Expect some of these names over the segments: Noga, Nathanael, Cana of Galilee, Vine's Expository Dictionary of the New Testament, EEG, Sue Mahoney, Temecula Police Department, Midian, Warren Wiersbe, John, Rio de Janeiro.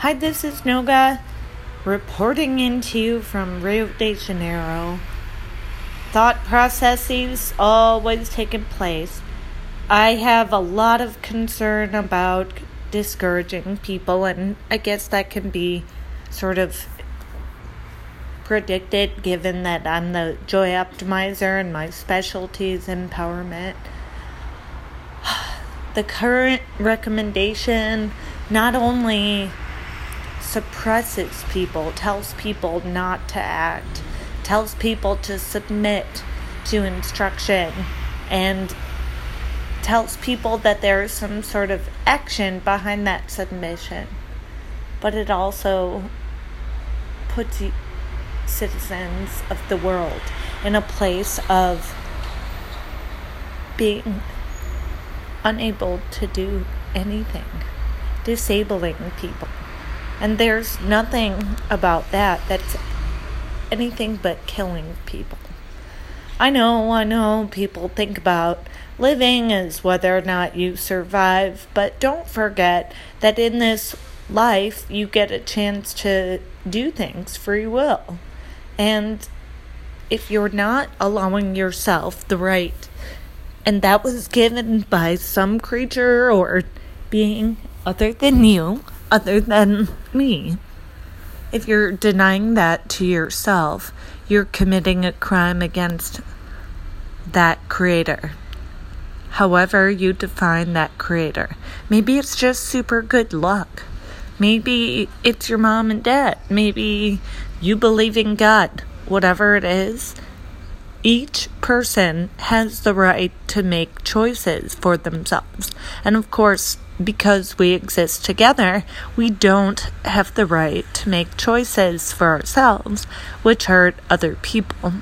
Hi, this is Noga, reporting in to you from Rio de Janeiro. Thought processes always taking place. I have a lot of concern about discouraging people, and I guess that can be sort of predicted given that I'm the joy optimizer and my specialty is empowerment. The current recommendation not only suppresses people, tells people not to act, tells people to submit to instruction, and tells people that there is some sort of action behind that submission. But it also puts citizens of the world in a place of being unable to do anything, disabling people. And there's nothing about that that's anything but killing people. I know, people think about living as whether or not you survive, but don't forget that in this life you get a chance to do things, free will. And if you're not allowing yourself the right, and that was given by some creature or being other than you, other than me. If you're denying that to yourself, you're committing a crime against that creator. However you define that creator. Maybe it's just super good luck. Maybe it's your mom and dad. Maybe you believe in God. Whatever it is, each person has the right to make choices for themselves. And of course, because we exist together, we don't have the right to make choices for ourselves, which hurt other people.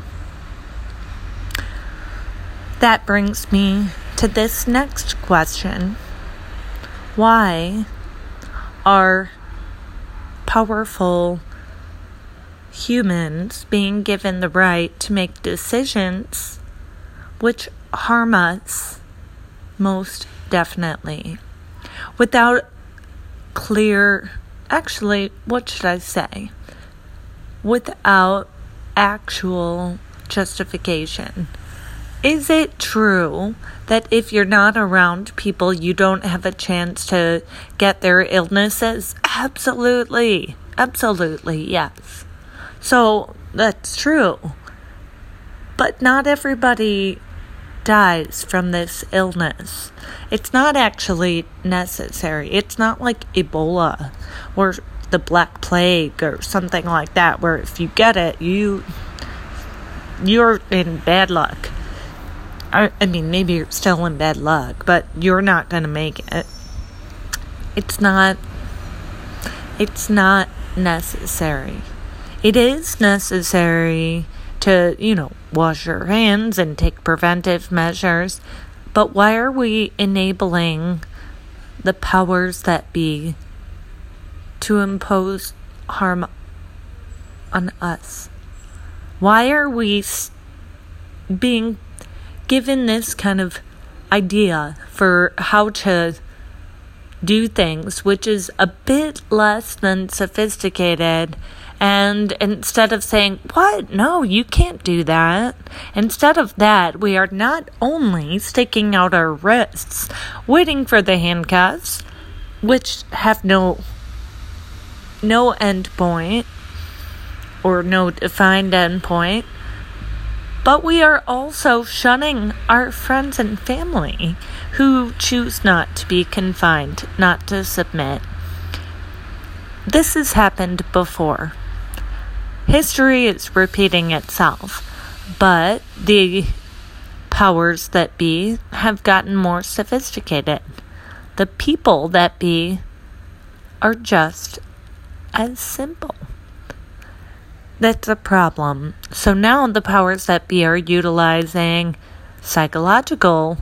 That brings me to this next question. Why are powerful humans being given the right to make decisions which harm us most definitely? Without actual justification. Is it true that if you're not around people, you don't have a chance to get their illnesses? Absolutely, yes. So that's true. But not everybody dies from this illness. It's not actually necessary. It's not like Ebola or the Black Plague or something like that, where if you get it, you're in bad luck. I mean, maybe you're still in bad luck, but you're not going to make it. It's not necessary. It is necessary to, wash your hands and take preventive measures. But why are we enabling the powers that be to impose harm on us? Why are we being given this kind of idea for how to do things, which is a bit less than sophisticated? And instead of saying, what? No, you can't do that. Instead of that, we are not only sticking out our wrists, waiting for the handcuffs, which have no end point or no defined end point, but we are also shunning our friends and family who choose not to be confined, not to submit. This has happened before. History is repeating itself, but the powers that be have gotten more sophisticated. The people that be are just as simple. That's a problem. So now the powers that be are utilizing psychological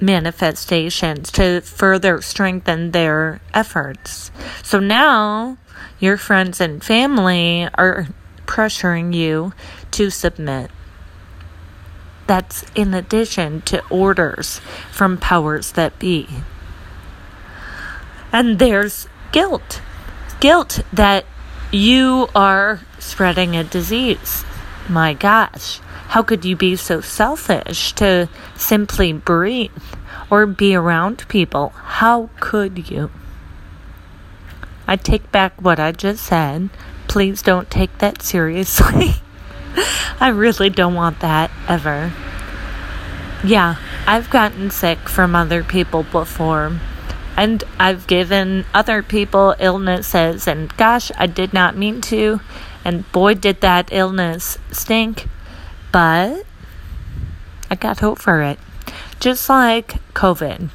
manifestations to further strengthen their efforts. So now your friends and family are pressuring you to submit. That's in addition to orders from powers that be. And there's guilt. guilt that you are spreading a disease. My gosh, how could you be so selfish to simply breathe or be around people? How could you? I take back what I just said. Please don't take that seriously. I really don't want that ever. Yeah, I've gotten sick from other people before. And I've given other people illnesses, and gosh, I did not mean to. And boy, did that illness stink. But I got over it. Just like COVID.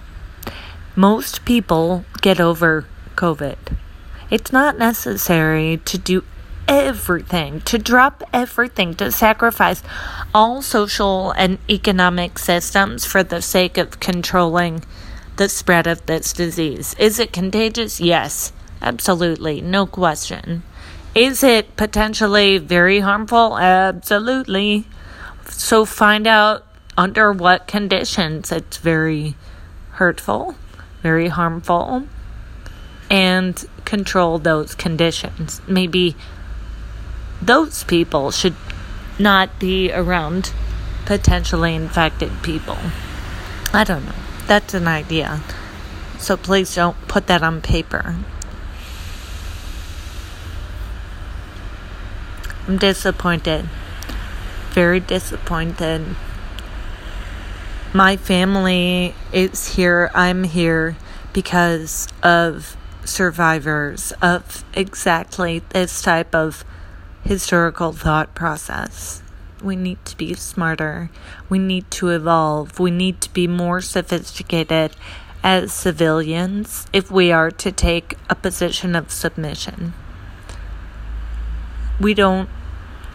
Most people get over COVID. It's not necessary to do everything, to drop everything, to sacrifice all social and economic systems for the sake of controlling the spread of this disease. Is it contagious? Yes, absolutely, no question. Is it potentially very harmful? Absolutely. So find out under what conditions it's very hurtful, very harmful, and control those conditions. Maybe those people should not be around potentially infected people. I don't know. That's an idea. So please don't put that on paper. I'm disappointed. Very disappointed. My family is here. I'm here because of survivors of exactly this type of historical thought process. We need to be smarter. We need to evolve. We need to be more sophisticated as civilians if we are to take a position of submission. We don't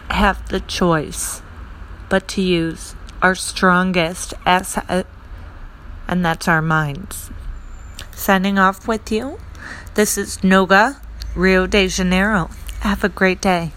have the choice but to use our strongest asset, and that's our minds. Signing off with you. This is Noga, Rio de Janeiro. Have a great day.